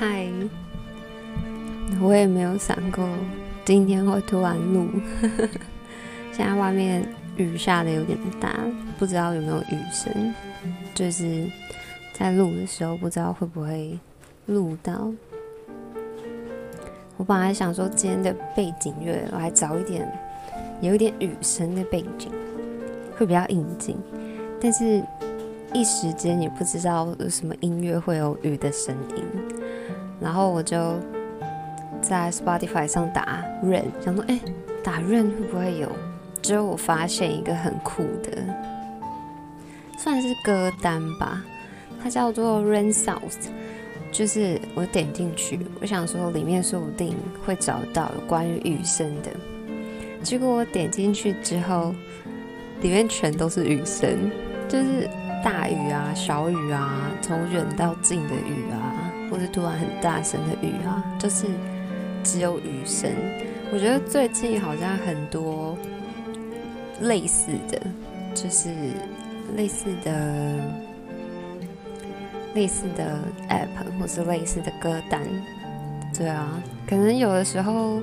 嗨，我也没有想过今天会突然录。现在外面雨下的有点大，不知道有没有雨声，就是在录的时候不知道会不会录到。我本来想说今天的背景乐我还找一点有一点雨声的背景，会比较应景，但是一时间也不知道有什么音乐会有雨的声音，然后我就在 Spotify 上打 Rain， 想说打 Rain 会不会有？之后我发现一个很酷的，算是歌单吧，它叫做 Rain Sounds， 就是我点进去，我想说里面说不定会找到有关于雨声的，结果我点进去之后，里面全都是雨声，就是大雨啊、小雨啊，从远到近的雨啊，或是突然很大声的雨啊，就是只有雨声。我觉得最近好像很多类似的，就是类似的 app 或是类似的歌单。对啊，可能有的时候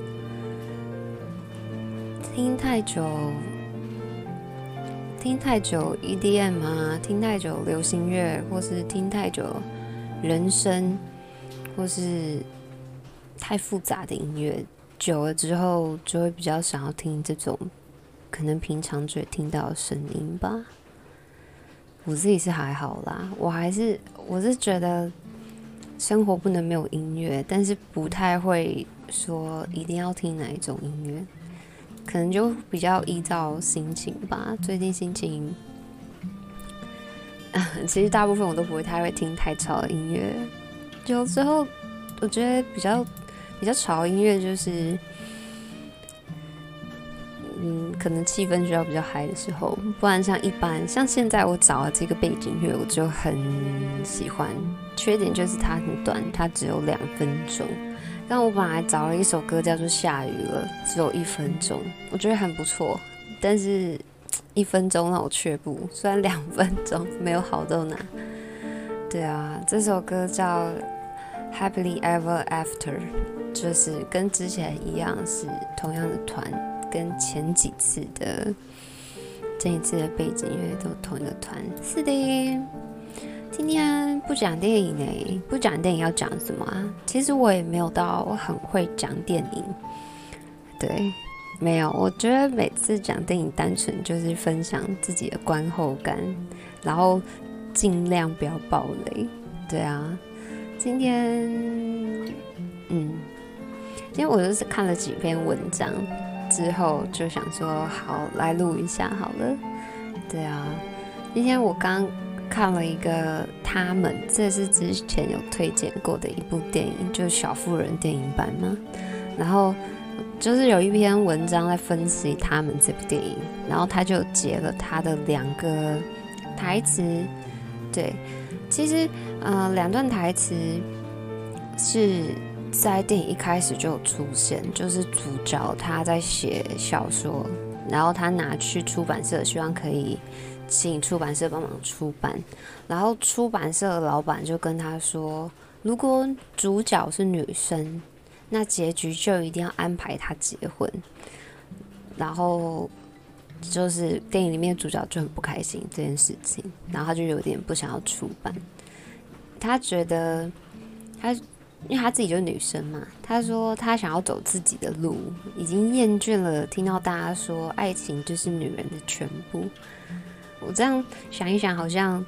听太久 EDM 啊，听太久流行乐，或是听太久人声，或是太复杂的音乐，久了之后就会比较想要听这种可能平常就会听到的声音吧。我自己是还好啦，我是觉得生活不能没有音乐，但是不太会说一定要听哪一种音乐。可能就比较依照心情吧，最近心情，其实大部分我都不会太会听太吵的音乐。有时候我觉得比较吵的音乐就是，可能气氛需要比较嗨的时候，不然像现在我找的这个背景乐我就很喜欢，缺点就是它很短，它只有2分钟。但我本来找了一首歌叫做《下雨了》，只有1分钟，我觉得很不错，但是1分钟让我却步，虽然2分钟没有好到哪。对啊，这首歌叫 Happily Ever After， 就是跟之前一样是同样的团，跟前几次的这一次的背景乐都同一个团。是的，今天不讲电影欸，不讲电影要讲什么啊？其实我也没有到很会讲电影，对，没有。我觉得每次讲电影单纯就是分享自己的观后感，然后尽量不要爆雷。对啊，今天我就是看了几篇文章之后就想说，好，来录一下好了。对啊，今天我刚看了一个他们，这是之前有推荐过的一部电影，就是《小妇人》电影版嘛。然后就是有一篇文章在分析他们这部电影，然后他就截了他的2个台词。对，其实2段台词是在电影一开始就有出现，就是主角他在写小说，然后他拿去出版社，希望可以请出版社帮忙出版，然后出版社的老板就跟他说，如果主角是女生，那结局就一定要安排她结婚。然后就是电影里面主角就很不开心这件事情，然后他就有点不想要出版。他觉得因为他自己就是女生嘛，他说他想要走自己的路，已经厌倦了听到大家说爱情就是女人的全部。我这样想一想，好像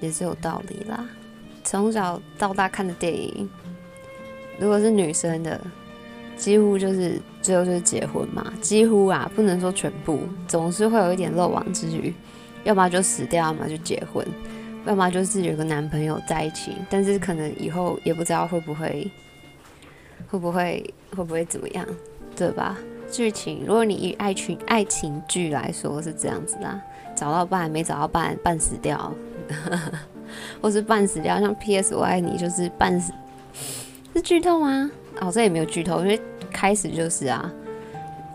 也是有道理啦。从小到大看的电影，如果是女生的，几乎就是最后就是结婚嘛，几乎啊，不能说全部，总是会有一点漏网之鱼，要么就死掉，要么就结婚，要么就是有个男朋友在一起，但是可能以后也不知道会不会怎么样，对吧？剧情，如果你以爱情剧来说是这样子啦，找到伴没找到伴，半死掉，或是半死掉，像 PS 我爱你就是半死，是剧透吗？哦，这也没有剧透，因为开始就是啊，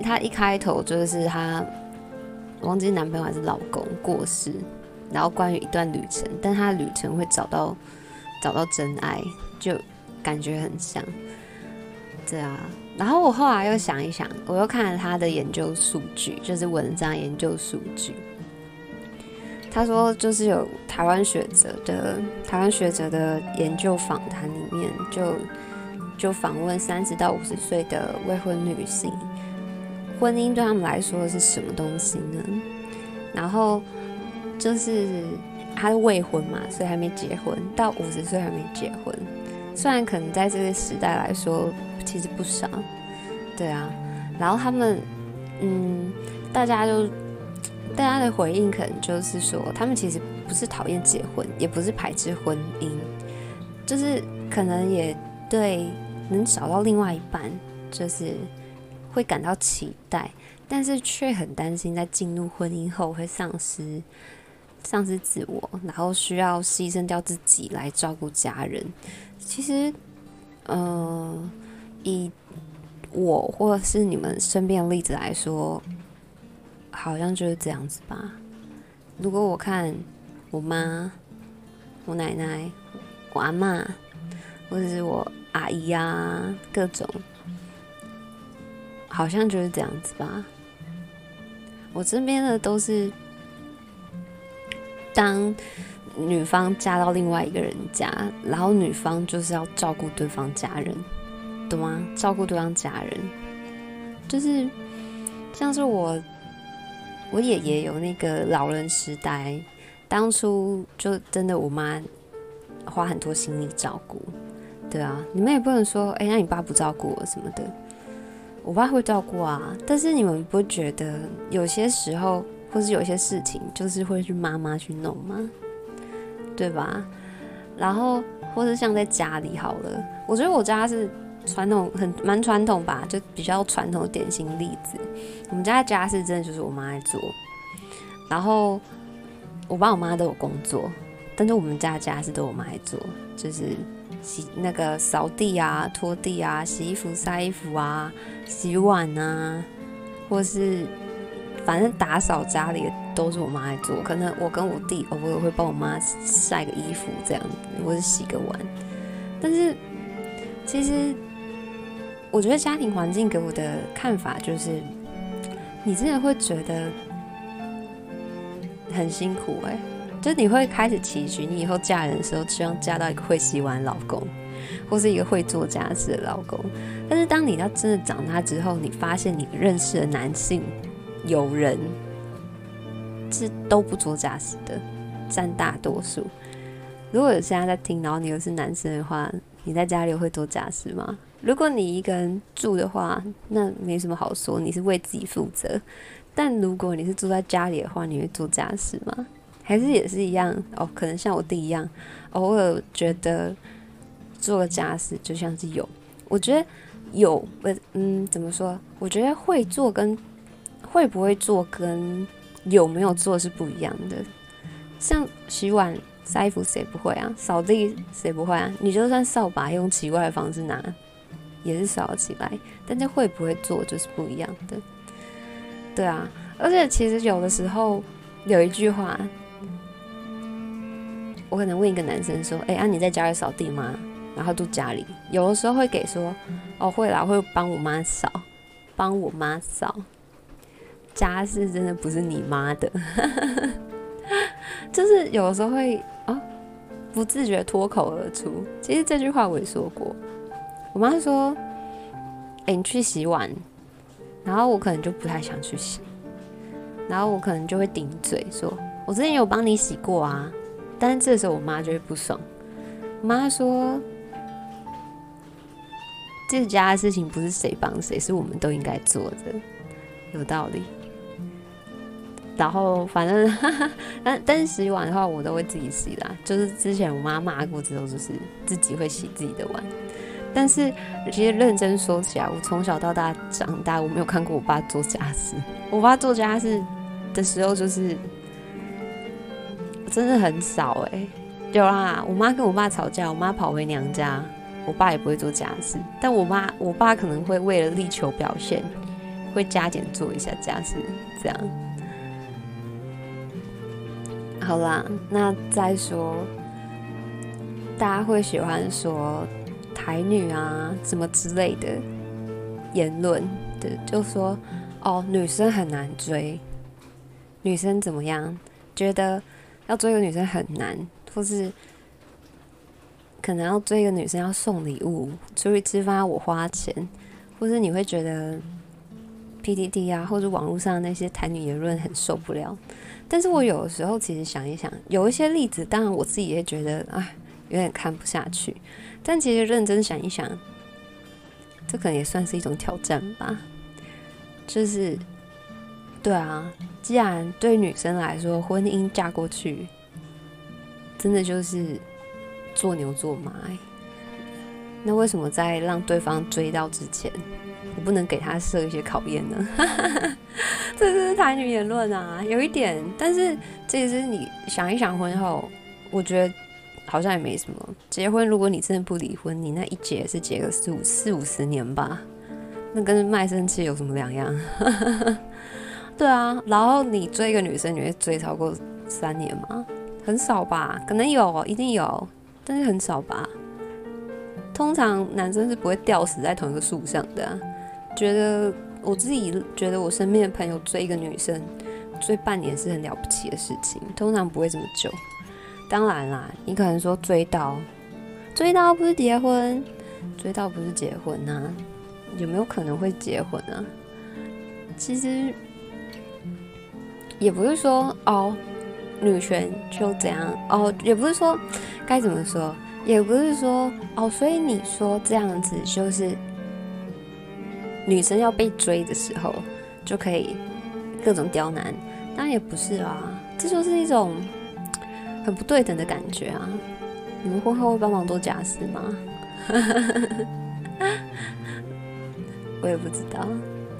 他一开头就是他忘记男朋友还是老公过世，然后关于一段旅程，但他的旅程会找到真爱，就感觉很像。对啊，然后我后来又想一想，我又看了他的研究数据，就是文章研究数据。他说，就是有台湾学者的研究访谈里面，就访问30到50岁的未婚女性，婚姻对他们来说是什么东西呢？然后就是他未婚嘛，所以还没结婚，到50岁还没结婚，虽然可能在这个时代来说其实不少，对啊。然后他们，大家的回应可能就是说，他们其实不是讨厌结婚，也不是排斥婚姻，就是可能也对能找到另外一半，就是会感到期待，但是却很担心在进入婚姻后会丧失自我，然后需要牺牲掉自己来照顾家人。其实，以我或者是你们身边的例子来说，好像就是这样子吧。如果我看我妈、我奶奶、我阿嬷，或者是我阿姨啊，各种，好像就是这样子吧。我身边的都是，当女方嫁到另外一个人家，然后女方就是要照顾对方家人，懂吗？照顾对方家人，就是像是我爷爷有那个老人痴呆，当初就真的我妈花很多心力照顾，对啊，你们也不能说，那你爸不照顾我什么的，我爸会照顾啊，但是你们不会觉得有些时候或是有些事情就是会去妈妈去弄吗？对吧？然后或是像在家里好了，我觉得我家是蛮传统吧，就比较传统的典型例子。我们家的家事真的就是我妈在做，然后我爸我妈都有工作，但是我们家的家事都我妈在做，就是那个扫地啊、拖地啊、洗衣服、晒衣服啊、洗碗啊，或是反正打扫家里都是我妈在做。可能我跟我弟偶尔会帮我妈晒个衣服这样子，或是洗个碗，但是其实我觉得家庭环境给我的看法就是，你真的会觉得很辛苦就你会开始期许你以后嫁人的时候，希望嫁到一个会洗碗的老公，或是一个会做家事的老公。但是当你到真的长大之后，你发现你认识的男性友人是都不做家事的，占大多数。如果有现在在听，然后你又是男生的话，你在家里会做家事吗？如果你一个人住的话，那没什么好说，你是为自己负责。但如果你是住在家里的话，你会做家事吗？还是也是一样哦？可能像我弟一样，偶尔觉得做家事就像是有，我觉得有，怎么说？我觉得会做跟会不会做跟有没有做是不一样的。像洗碗、晒衣服谁不会啊？扫地谁不会啊？你就算扫把用奇怪的方式拿，也是扫起来。但是会不会做就是不一样的，对啊。而且其实有的时候有一句话，我可能问一个男生说：“你在家里扫地吗？”然后住家里，有的时候会给说：“哦，会啦，会帮我妈扫，帮我妈扫。”家事真的不是你妈的。就是有的时候会不自觉脱口而出。其实这句话我也说过，我妈说：“你去洗碗。”然后我可能就不太想去洗，然后我可能就会顶嘴说：“我之前有帮你洗过啊。”但是这时候我妈就会不爽，我妈说：“这家的事情不是谁帮谁，是我们都应该做的。”有道理。然后反正但是洗碗的话我都会自己洗啦，就是之前我妈骂过之后就是自己会洗自己的碗。但是其实认真说起来，我从小到大长大，我没有看过我爸做家事。我爸做家事的时候就是真的很少有啦，我妈跟我爸吵架，我妈跑回娘家，我爸也不会做家事。但我爸可能会为了力求表现，会加减做一下家事这样。好啦，那再说，大家会喜欢说台女啊什么之类的言论，对，就说哦女生很难追，女生怎么样，觉得要追一个女生很难，或是可能要追一个女生要送礼物，出去吃饭我花钱，或是你会觉得 PTT 啊或者网络上那些台女言论很受不了。但是我有的时候其实想一想，有一些例子当然我自己也觉得哎有点看不下去，但其实认真想一想，这可能也算是一种挑战吧。就是对啊，既然对女生来说婚姻嫁过去真的就是做牛做马、欸，那为什么在让对方追到之前我不能给他设一些考验呢？这是台女言论啊，有一点。但是其实你想一想婚后，我觉得好像也没什么。结婚如果你真的不离婚，你那一结是结个四五十年吧，那跟卖身契有什么两样？对啊，然后你追一个女生，你会追超过3年吗？很少吧，可能有，一定有，但是很少吧。通常男生是不会吊死在同一个树上的、啊。觉得我自己觉得我身边的朋友追一个女生追半年是很了不起的事情，通常不会这么久。当然啦，你可能说追到不是结婚，追到不是结婚啊，有没有可能会结婚啊？其实也不是说哦女权就怎样哦，也不是说该怎么说，也不是说哦，所以你说这样子就是女生要被追的时候就可以各种刁难，当然也不是啊，这就是一种很不对等的感觉啊！你们婚后会帮忙做家事吗？我也不知道，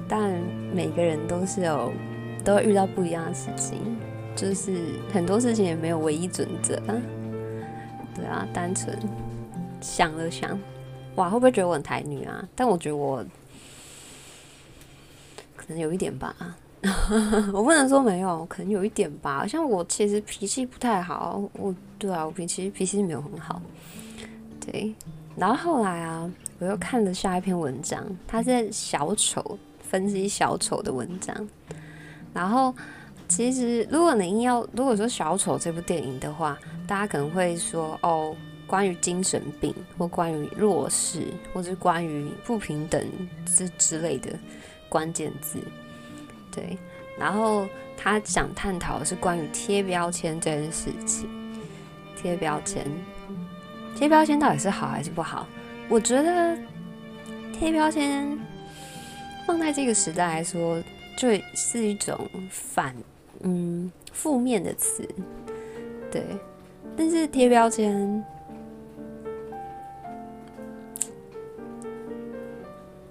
当然每个人都会遇到不一样的事情，就是很多事情也没有唯一准则啊。对啊，单纯想了想，哇，会不会觉得我很台女啊？但我觉得我可能有一点吧，我不能说没有，可能有一点吧。像我其实脾气不太好，我脾气没有很好，对。然后后来啊，我又看了下一篇文章，它是小丑分析小丑的文章。然后其实如果说小丑这部电影的话，大家可能会说哦，关于精神病或关于弱势，或者关于不平等之类的关键字，对，然后他想探讨的是关于贴标签这件事情。贴标签到底是好还是不好？我觉得贴标签放在这个时代来说，就是一种负面的词，对。但是贴标签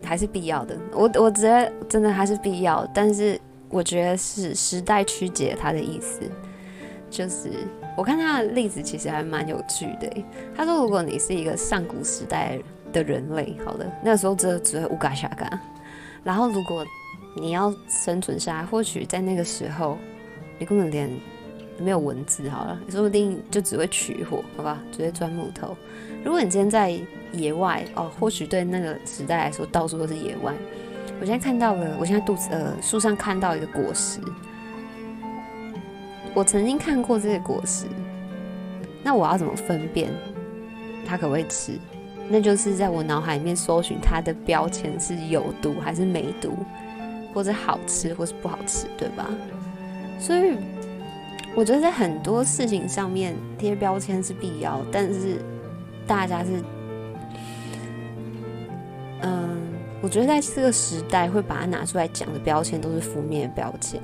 还是必要的，我觉得真的还是必要，但是我觉得是时代曲解他的意思。就是我看他的例子其实还蛮有趣的、欸，他说如果你是一个上古时代的人类，好了，那时候只会乌嘎下嘎，然后如果你要生存下来，或许在那个时候你根本连没有文字好了，说不定就只会取火，好吧，只会钻木头。如果你今天在野外哦，或许对那个时代来说，到处都是野外。我现在肚子饿，树上看到一个果实，我曾经看过这个果实，那我要怎么分辨它可不可以吃？那就是在我脑海里面搜寻它的标签是有毒还是没毒，或者好吃或是不好吃，对吧？所以我觉得在很多事情上面贴标签是必要，但是大家是。我觉得在这个时代会把它拿出来讲的标签都是负面的标签，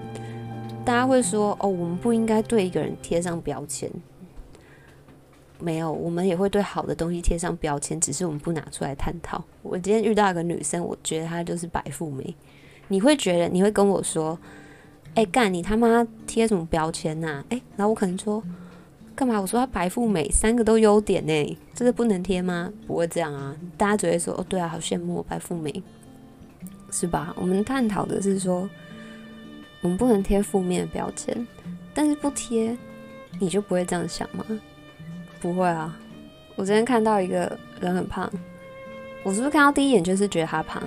大家会说哦，我们不应该对一个人贴上标签，没有，我们也会对好的东西贴上标签，只是我们不拿出来探讨。我今天遇到一个女生，我觉得她就是白富美，你会跟我说，哎干你他妈贴什么标签啊？哎，然后我可能说。干嘛？我说他白富美3个都优点呢，这个不能贴吗？不会这样啊，大家只会说哦，对啊，好羡慕白富美，是吧？我们探讨的是说，我们不能贴负面的标签，但是不贴，你就不会这样想吗？不会啊！我之前看到一个人很胖，我是不是看到第一眼就是觉得他胖？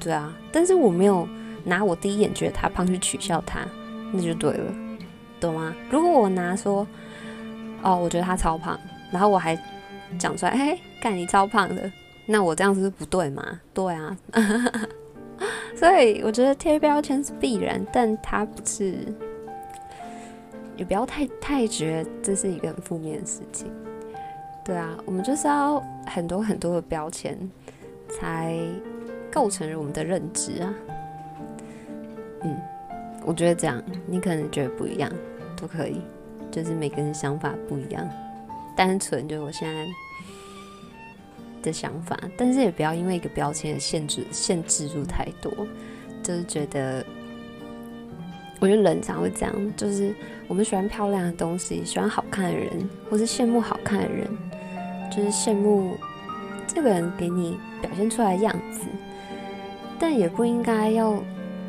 对啊，但是我没有拿我第一眼觉得他胖去取笑他，那就对了，懂吗？如果我拿说，哦，我觉得他超胖，然后我还讲出来，哎，干你超胖的，那我这样是不是不对嘛？对啊，所以我觉得贴标签是必然，但它不是，也不要太觉得这是一个很负面的事情。对啊，我们就是要很多很多的标签才构成我们的认知啊，嗯，我觉得这样，你可能觉得不一样，都可以，就是每个人想法不一样，单纯就是我现在的想法，但是也不要因为一个标签限制住太多，就是觉得，我觉得人常会这样，就是我们喜欢漂亮的东西，喜欢好看的人，或是羡慕好看的人，就是羡慕这个人给你表现出来的样子。但也不应该要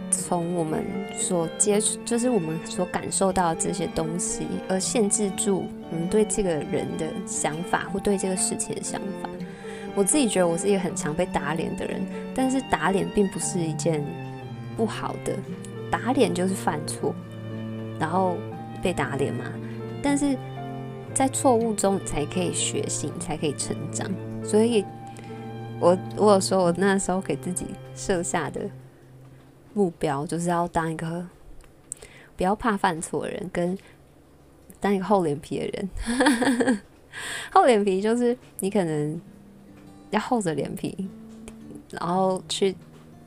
从我们所接触，就是我们所感受到的这些东西，而限制住我们对这个人的想法或对这个事情的想法。我自己觉得我是一个很常被打脸的人，但是打脸并不是一件不好的，打脸就是犯错，然后被打脸嘛。但是在错误中你才可以学习，你才可以成长。所以我有说我那时候给自己设下的目标就是要当一个不要怕犯错的人，跟当一个厚脸皮的人。厚脸皮就是你可能要厚着脸皮，然后去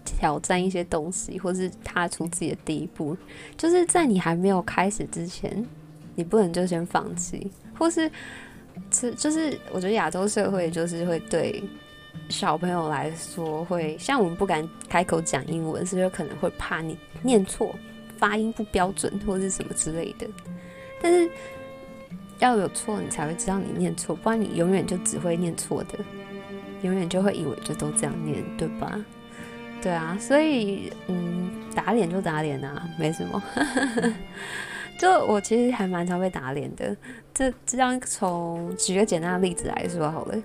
挑战一些东西，或是踏出自己的第一步。就是在你还没有开始之前，你不能就先放弃，或是就是我觉得亚洲社会就是会对小朋友来说，会像我们不敢开口讲英文，是不是可能会怕你念错、发音不标准或是什么之类的？但是要有错，你才会知道你念错，不然你永远就只会念错的，永远就会以为就都这样念，对吧？对啊，所以打脸就打脸啊，没什么。就我其实还蛮常被打脸的。这样从举个简单的例子来说好了，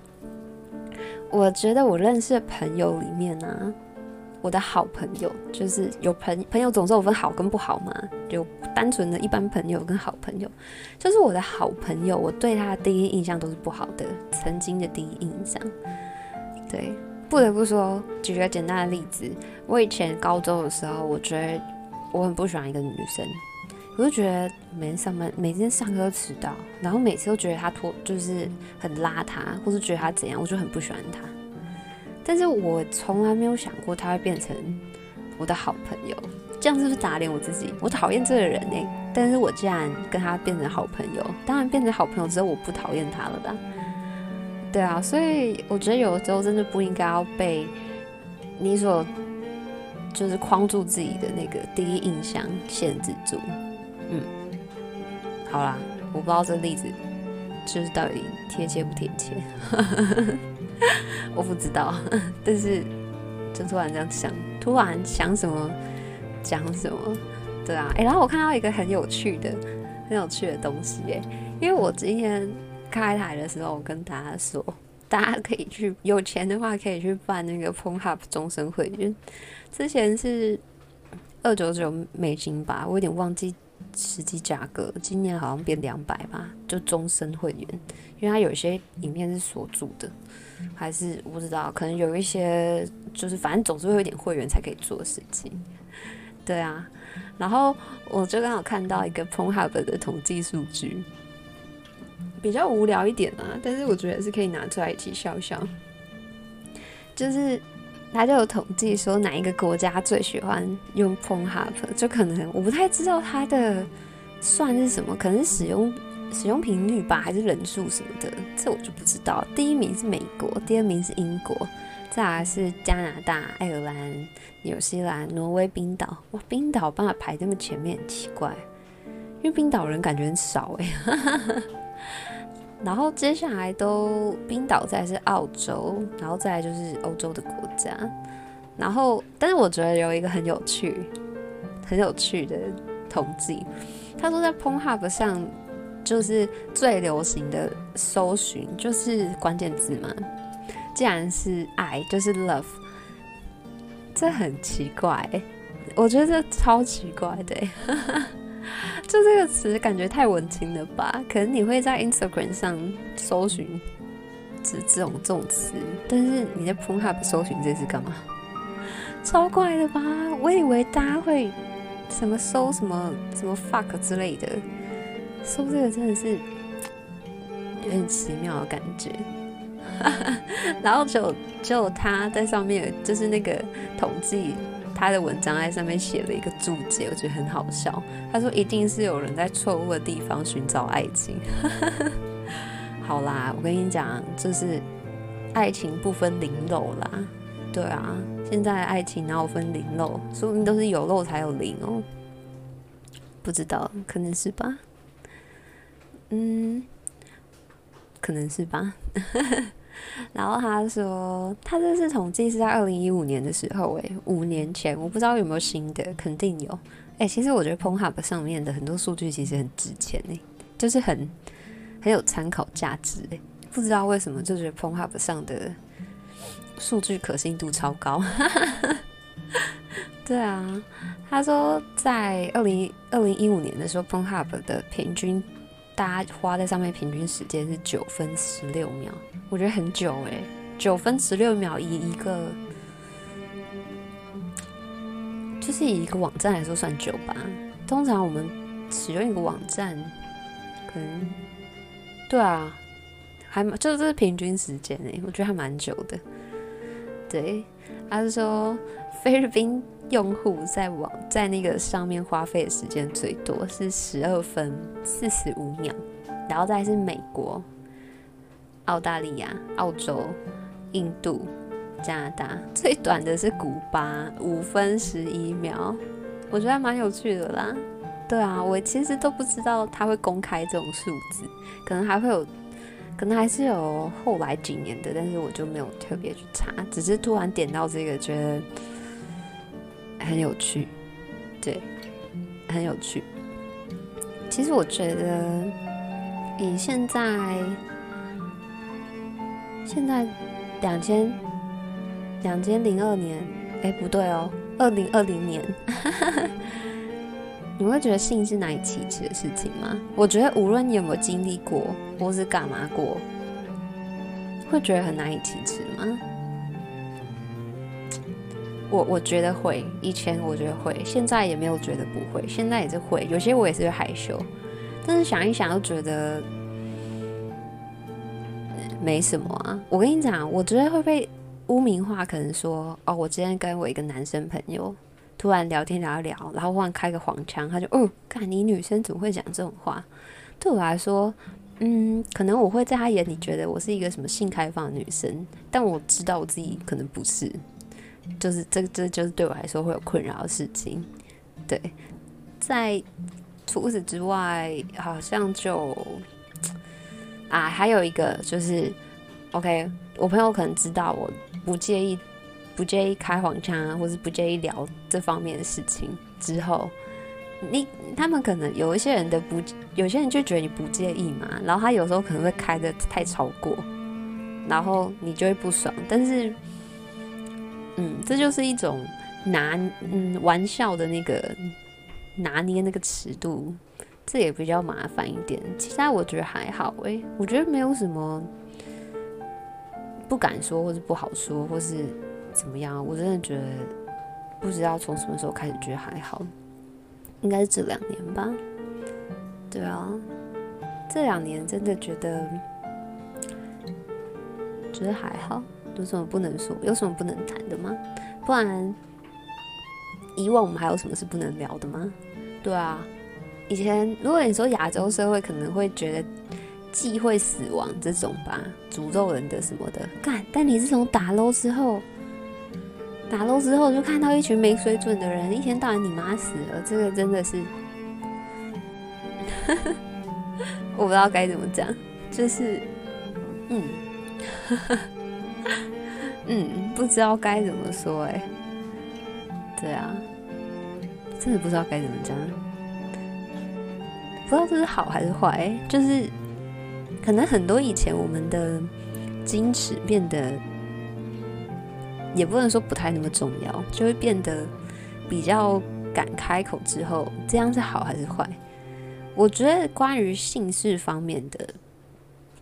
我觉得我认识的朋友里面啊，我的好朋友就是有朋友总是有分好跟不好嘛，有单纯的一般朋友跟好朋友。就是我的好朋友，我对他的第一印象都是不好的，曾经的第一印象。对，不得不说，举个简单的例子，我以前高中的时候，我觉得我很不喜欢一个女生。我就觉得每天上课都迟到，然后每次都觉得他就是很邋遢，或是觉得他怎样，我就很不喜欢他。但是我从来没有想过他会变成我的好朋友，这样是不是打脸我自己？我讨厌这个人欸，但是我竟然跟他变成好朋友。当然变成好朋友之后，我不讨厌他了啦。对啊，所以我觉得有的时候真的不应该要被你所就是框住自己的那个第一印象限制住。好啦，我不知道这例子就是到底贴切不贴切，我不知道，但是就突然这样想，突然想什么讲什么，对啊，然后我看到一个很有趣的东西欸，因为我今天开台的时候，我跟大家说，大家可以去有钱的话可以去办那个 Pornhub 终身会员，之前是$299吧，我有点忘记实际价格，今年好像变200吧，就终身会员，因为它有些影片是锁住的，还是我不知道，可能有一些就是反正总是会有一点会员才可以做的事情，对啊。然后我就刚好看到一个 Pornhub 的统计数据，比较无聊一点啊，但是我觉得是可以拿出来一起笑笑，就是。他就有统计说哪一个国家最喜欢用 Pornhub， 就可能我不太知道他的算是什么，可能是使用频率吧，还是人数什么的，这我就不知道。第一名是美国，第二名是英国，再来是加拿大、爱尔兰、纽西兰、挪威、冰岛。哇，冰岛帮他排这么前面，很奇怪，因为冰岛人感觉很少欸。然后接下来都冰岛，再来是澳洲，然后再来就是欧洲的国家。然后，但是我觉得有一个很有趣的统计，他说在 Pornhub 上就是最流行的搜寻就是关键字嘛，竟然是爱，就是 love， 这很奇怪、欸，我觉得这超奇怪的、欸，就这个词感觉太文青了吧？可能你会在 Instagram 上搜寻这种词，但是你在 Pornhub 搜寻这是干嘛？超怪的吧？我以为大家会什么搜什么 fuck 之类的，搜这个真的是有点奇妙的感觉。然后就他在上面，就是那个统计他的文章在上面写了一个注解，我觉得很好笑。他说一定是有人在错误的地方寻找爱情。好啦，我跟你讲，就是爱情不分零肉啦。对啊，现在的爱情哪有分零肉？说不定都是有肉才有零哦。不知道，可能是吧。可能是吧。然后他说，他这次统计是在2015年的时候，5年前，我不知道有没有新的，肯定有。其实我觉得 Pornhub 上面的很多数据其实很值钱就是很有参考价值不知道为什么就觉得 Pornhub 上的数据可信度超高。对啊，他说在2015年的时候 ，Pornhub 的平均。大家花在上面平均时间是9分16秒，我觉得很久9分16秒以一个就是以一个网站来说算久吧。通常我们使用一个网站，可能对啊，还就是这是平均时间我觉得还蛮久的。对，他是说菲律宾用户在那个上面花费的时间最多是12分45秒，然后再来是美国、澳大利亚、澳洲、印度、加拿大，最短的是古巴5分11秒，我觉得还蛮有趣的啦。对啊，我其实都不知道他会公开这种数字，可能还是有后来几年的，但是我就没有特别去查，只是突然点到这个觉得。很有趣，对，很有趣。其实我觉得，以现在2002年，不对哦，2020年，你会觉得性是难以启齿的事情吗？我觉得无论你有没有经历过，或是干嘛过，会觉得很难以启齿吗？我觉得会，以前我觉得会，现在也没有觉得不会，现在也是会，有些我也是会害羞，但是想一想又觉得没什么啊。我跟你讲，我觉得会被污名化，可能说哦，我今天跟我一个男生朋友突然聊天聊一聊，然后忽然开个黄腔，他就干你女生怎么会讲这种话？对我来说。可能我会在他眼里觉得我是一个什么性开放的女生，但我知道我自己可能不是。就是这就是对我来说会有困扰的事情，对。在除此之外，好像就还有一个就是，OK， 我朋友可能知道我不介意开黄腔，或是不介意聊这方面的事情之后，他们可能有一些人有些人就觉得你不介意嘛，然后他有时候可能会开得太超过，然后你就会不爽，但是。这就是一种玩笑的那个拿捏那个尺度，这也比较麻烦一点。其他我觉得还好我觉得没有什么不敢说或是不好说或是怎么样。我真的觉得不知道从什么时候开始觉得还好，应该是这2年吧。对啊，这2年真的觉得还好。有什么不能说？有什么不能谈的吗？不然，以往我们还有什么是不能聊的吗？对啊，以前如果你说亚洲社会可能会觉得忌讳死亡这种吧，诅咒人的什么的。但你是从打捞之后就看到一群没水准的人，一天到晚你妈死了，这个真的是，我不知道该怎么讲，就是，不知道该怎么说对啊，真的不知道该怎么讲，不知道这是好还是坏就是可能很多以前我们的矜持变得也不能说不太那么重要，就会变得比较敢开口之后，这样是好还是坏？我觉得关于性事方面的，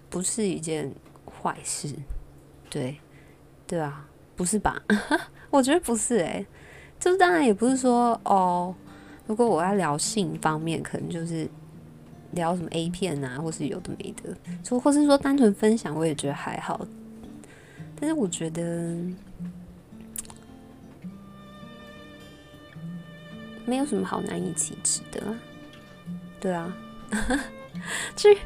不是一件坏事，对啊，不是吧？我觉得不是就是当然也不是说如果我要聊性方面，可能就是聊什么 A 片啊，或是有的没的，或是说单纯分享，我也觉得还好。但是我觉得没有什么好难以启齿的啦，对啊，去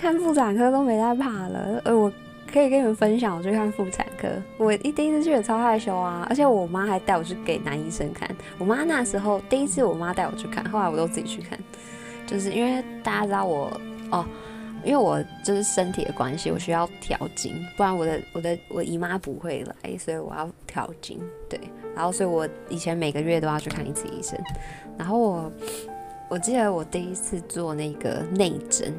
看妇产科都没在怕了。我可以跟你们分享，我去看妇产科，我第一次去也超害羞啊，而且我妈还带我去给男医生看。我妈那时候第一次我妈带我去看，后来我都自己去看，就是因为大家知道我因为我就是身体的关系，我需要调经，不然我姨妈不会来，所以我要调经。对，然后所以我以前每个月都要去看一次医生。然后我记得我第一次做那个内诊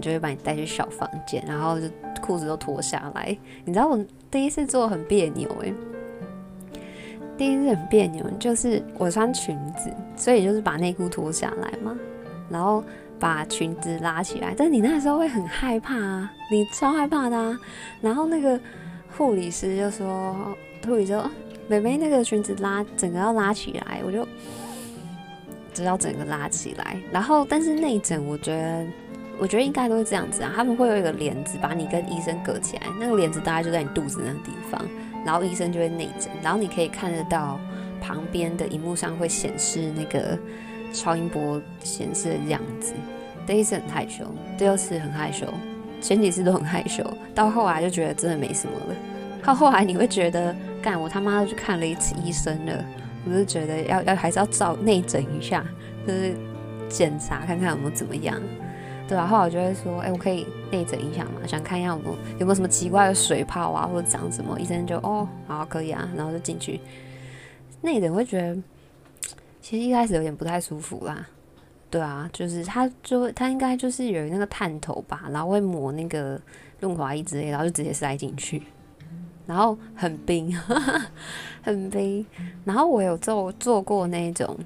就会把你带去小房间，然后就裤子都脱下来。你知道我第一次做很别扭第一次很别扭，就是我穿裙子，所以就是把内裤脱下来嘛，然后把裙子拉起来，但你那时候会很害怕啊，你超害怕的啊。然后那个护理师就说妹妹那个裙子整个要拉起来，我就只要整个拉起来。然后但是内诊我觉得应该都是这样子啊，他们会有一个帘子把你跟医生隔起来，那个帘子大概就在你肚子那个地方，然后医生就会内诊，然后你可以看得到旁边的荧幕上会显示那个超音波显示的样子。第一次很害羞，第二次很害羞，前几次都很害羞，到后来就觉得真的没什么了。到后来你会觉得，干，我他妈去看了一次医生了，我就觉得要还是要照内诊一下，就是检查看看有没有怎么样，对吧？后来我就会说，我可以内诊一下嘛，想看一下有没有什么奇怪的水泡啊，或者长什么。医生就好可以啊，然后就进去内诊，会觉得。其实一开始有点不太舒服啦，对啊，就是他应该就是有那个探头吧，然后会抹那个润滑液之类的，然后就直接塞进去，然后很冰，很冰。然后我有做过那种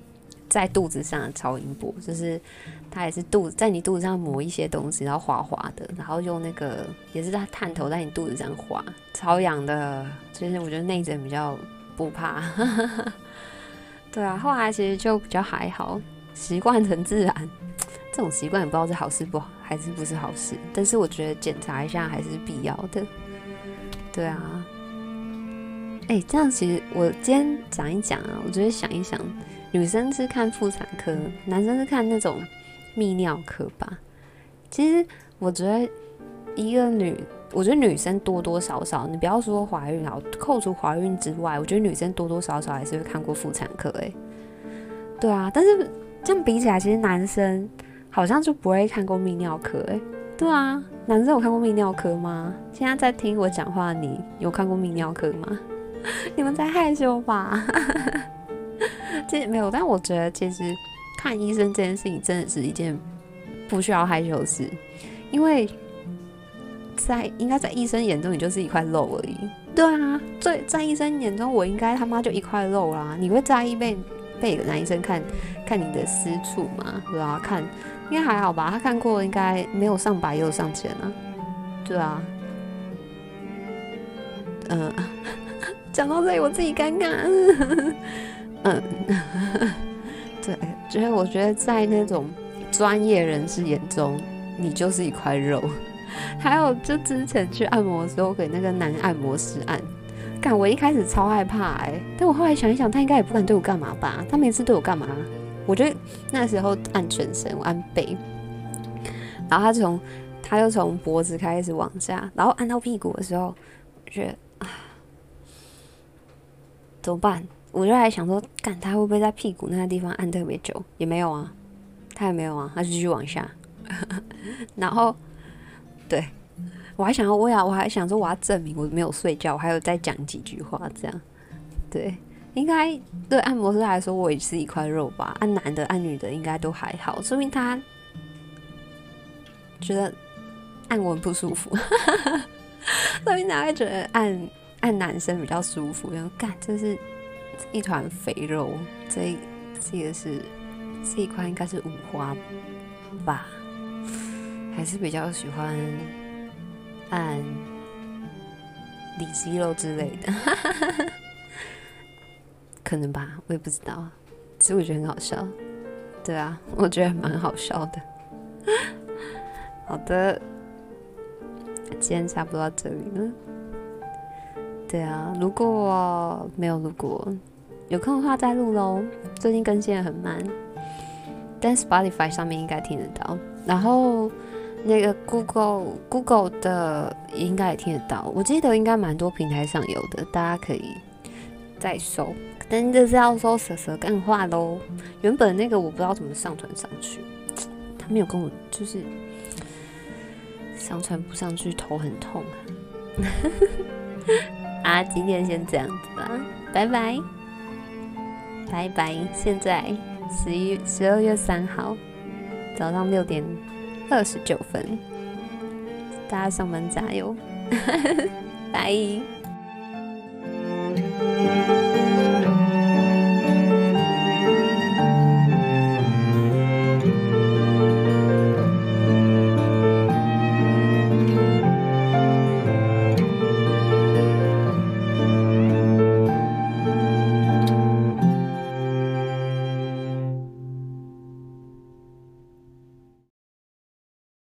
在肚子上的超音波，就是它也是在你肚子上抹一些东西，然后滑滑的，然后用那个也是它探头在你肚子上滑，超痒的。其实我觉得内诊比较不怕。对啊，后来其实就比较还好，习惯成自然。这种习惯也不知道是好事不好，还是不是好事。但是我觉得检查一下还是必要的。对啊，这样其实我今天讲一讲啊，我觉得想一想，女生是看妇产科，男生是看那种泌尿科吧。其实我觉得我觉得女生多多少少，你不要说怀孕啊，扣除怀孕之外，我觉得女生多多少少还是会看过妇产科对啊，但是这样比起来，其实男生好像就不会看过泌尿科对啊，男生有看过泌尿科吗？现在在听我讲话，你有看过泌尿科吗？你们在害羞吧？其实没有，但我觉得其实看医生这件事情真的是一件不需要害羞的事，因为。应该在医生眼中你就是一块肉而已，对啊，在医生眼中我应该他妈就一块肉啦。你会在意被男医生看你的私处吗？对啊，看应该还好吧，他看过应该没有上百也有上千啊，对啊，讲到这里我自己尴尬，对，就是我觉得在那种专业人士眼中，你就是一块肉。还有，就之前去按摩的时候，给那个男按摩师按，我一开始超害怕但我后来想一想，他应该也不敢对我干嘛吧？他每次对我干嘛？我就那时候按全身，我按背，然后他就从脖子开始往下，然后按到屁股的时候，我觉得怎么办？我就还想说，他会不会在屁股那个地方按特别久？也没有啊，他也没有啊，他就继续往下，然后。对，我还想说我要证明我没有睡觉，我还有再讲几句话这样。对，应该对按摩师来说我也是一块肉吧，按男的按女的应该都还好，说明他觉得按我很不舒服，说明他会觉得按按男生比较舒服。然后干，这是一团肥肉，这一块应该是五花吧，还是比较喜欢按里肌肉之类的，可能吧，我也不知道。其实我觉得很好笑，对啊，我觉得蛮好笑的。好的，今天差不多到这里了。对啊，如果没有，如果有空的话再录咯。最近更新得很慢，但 Spotify 上面应该听得到，然后那个 Google 的应该也听得到。我记得应该蛮多平台上有的，大家可以再搜。但就是要搜蛇蛇干话咯。原本那个我不知道怎么上传上去，他没有跟我就是上传不上去，头很痛啊。啊，今天先这样子吧，拜拜，拜拜。现在12月3号早上6:29，大家上班加油，拜。